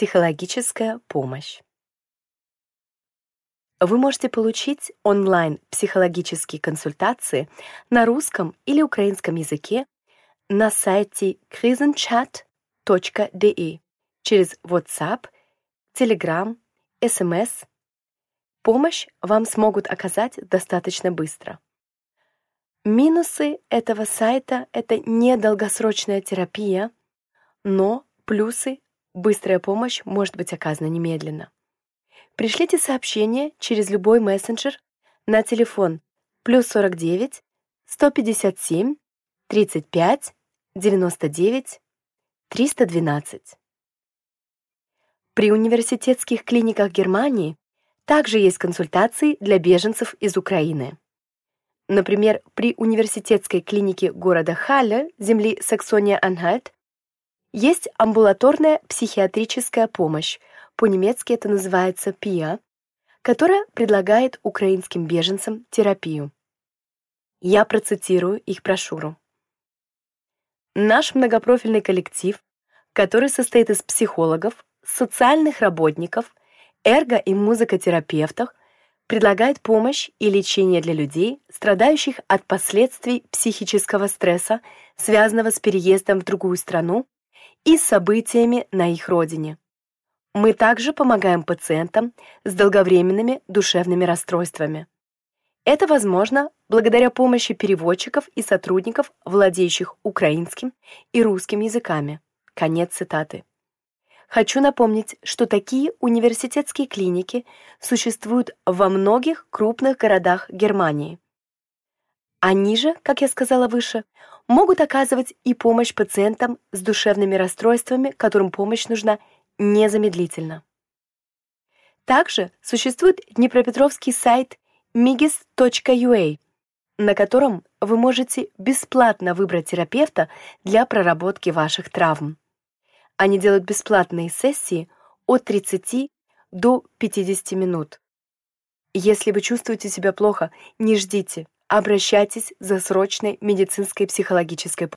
Психологическая помощь. Вы можете получить онлайн-психологические консультации на русском или украинском языке на сайте krisenchat.de через WhatsApp, Telegram, SMS. Помощь вам смогут оказать достаточно быстро. Минусы этого сайта — это недолгосрочная терапия, но плюсы — быстрая помощь может быть оказана немедленно. Пришлите сообщение через любой мессенджер на телефон +49 157 35 99 312. При университетских клиниках Германии также есть консультации для беженцев из Украины. Например, при университетской клинике города Халле, земли Саксония-Анхальт, есть амбулаторная психиатрическая помощь, по-немецки это называется ПИА, которая предлагает украинским беженцам терапию. Я процитирую их брошюру. Наш многопрофильный коллектив, который состоит из психологов, социальных работников, эрго- и музыкотерапевтов, предлагает помощь и лечение для людей, страдающих от последствий психического стресса, связанного с переездом в другую страну и событиями на их родине. Мы также помогаем пациентам с долговременными душевными расстройствами. Это возможно благодаря помощи переводчиков и сотрудников, владеющих украинским и русским языками. Конец цитаты. Хочу напомнить, что такие университетские клиники существуют во многих крупных городах Германии. Они же, как я сказала выше, могут оказывать и помощь пациентам с душевными расстройствами, которым помощь нужна незамедлительно. Также существует днепропетровский сайт migis.ua, на котором вы можете бесплатно выбрать терапевта для проработки ваших травм. Они делают бесплатные сессии от 30 до 50 минут. Если вы чувствуете себя плохо, не ждите, обращайтесь за срочной медицинской и психологической помощью.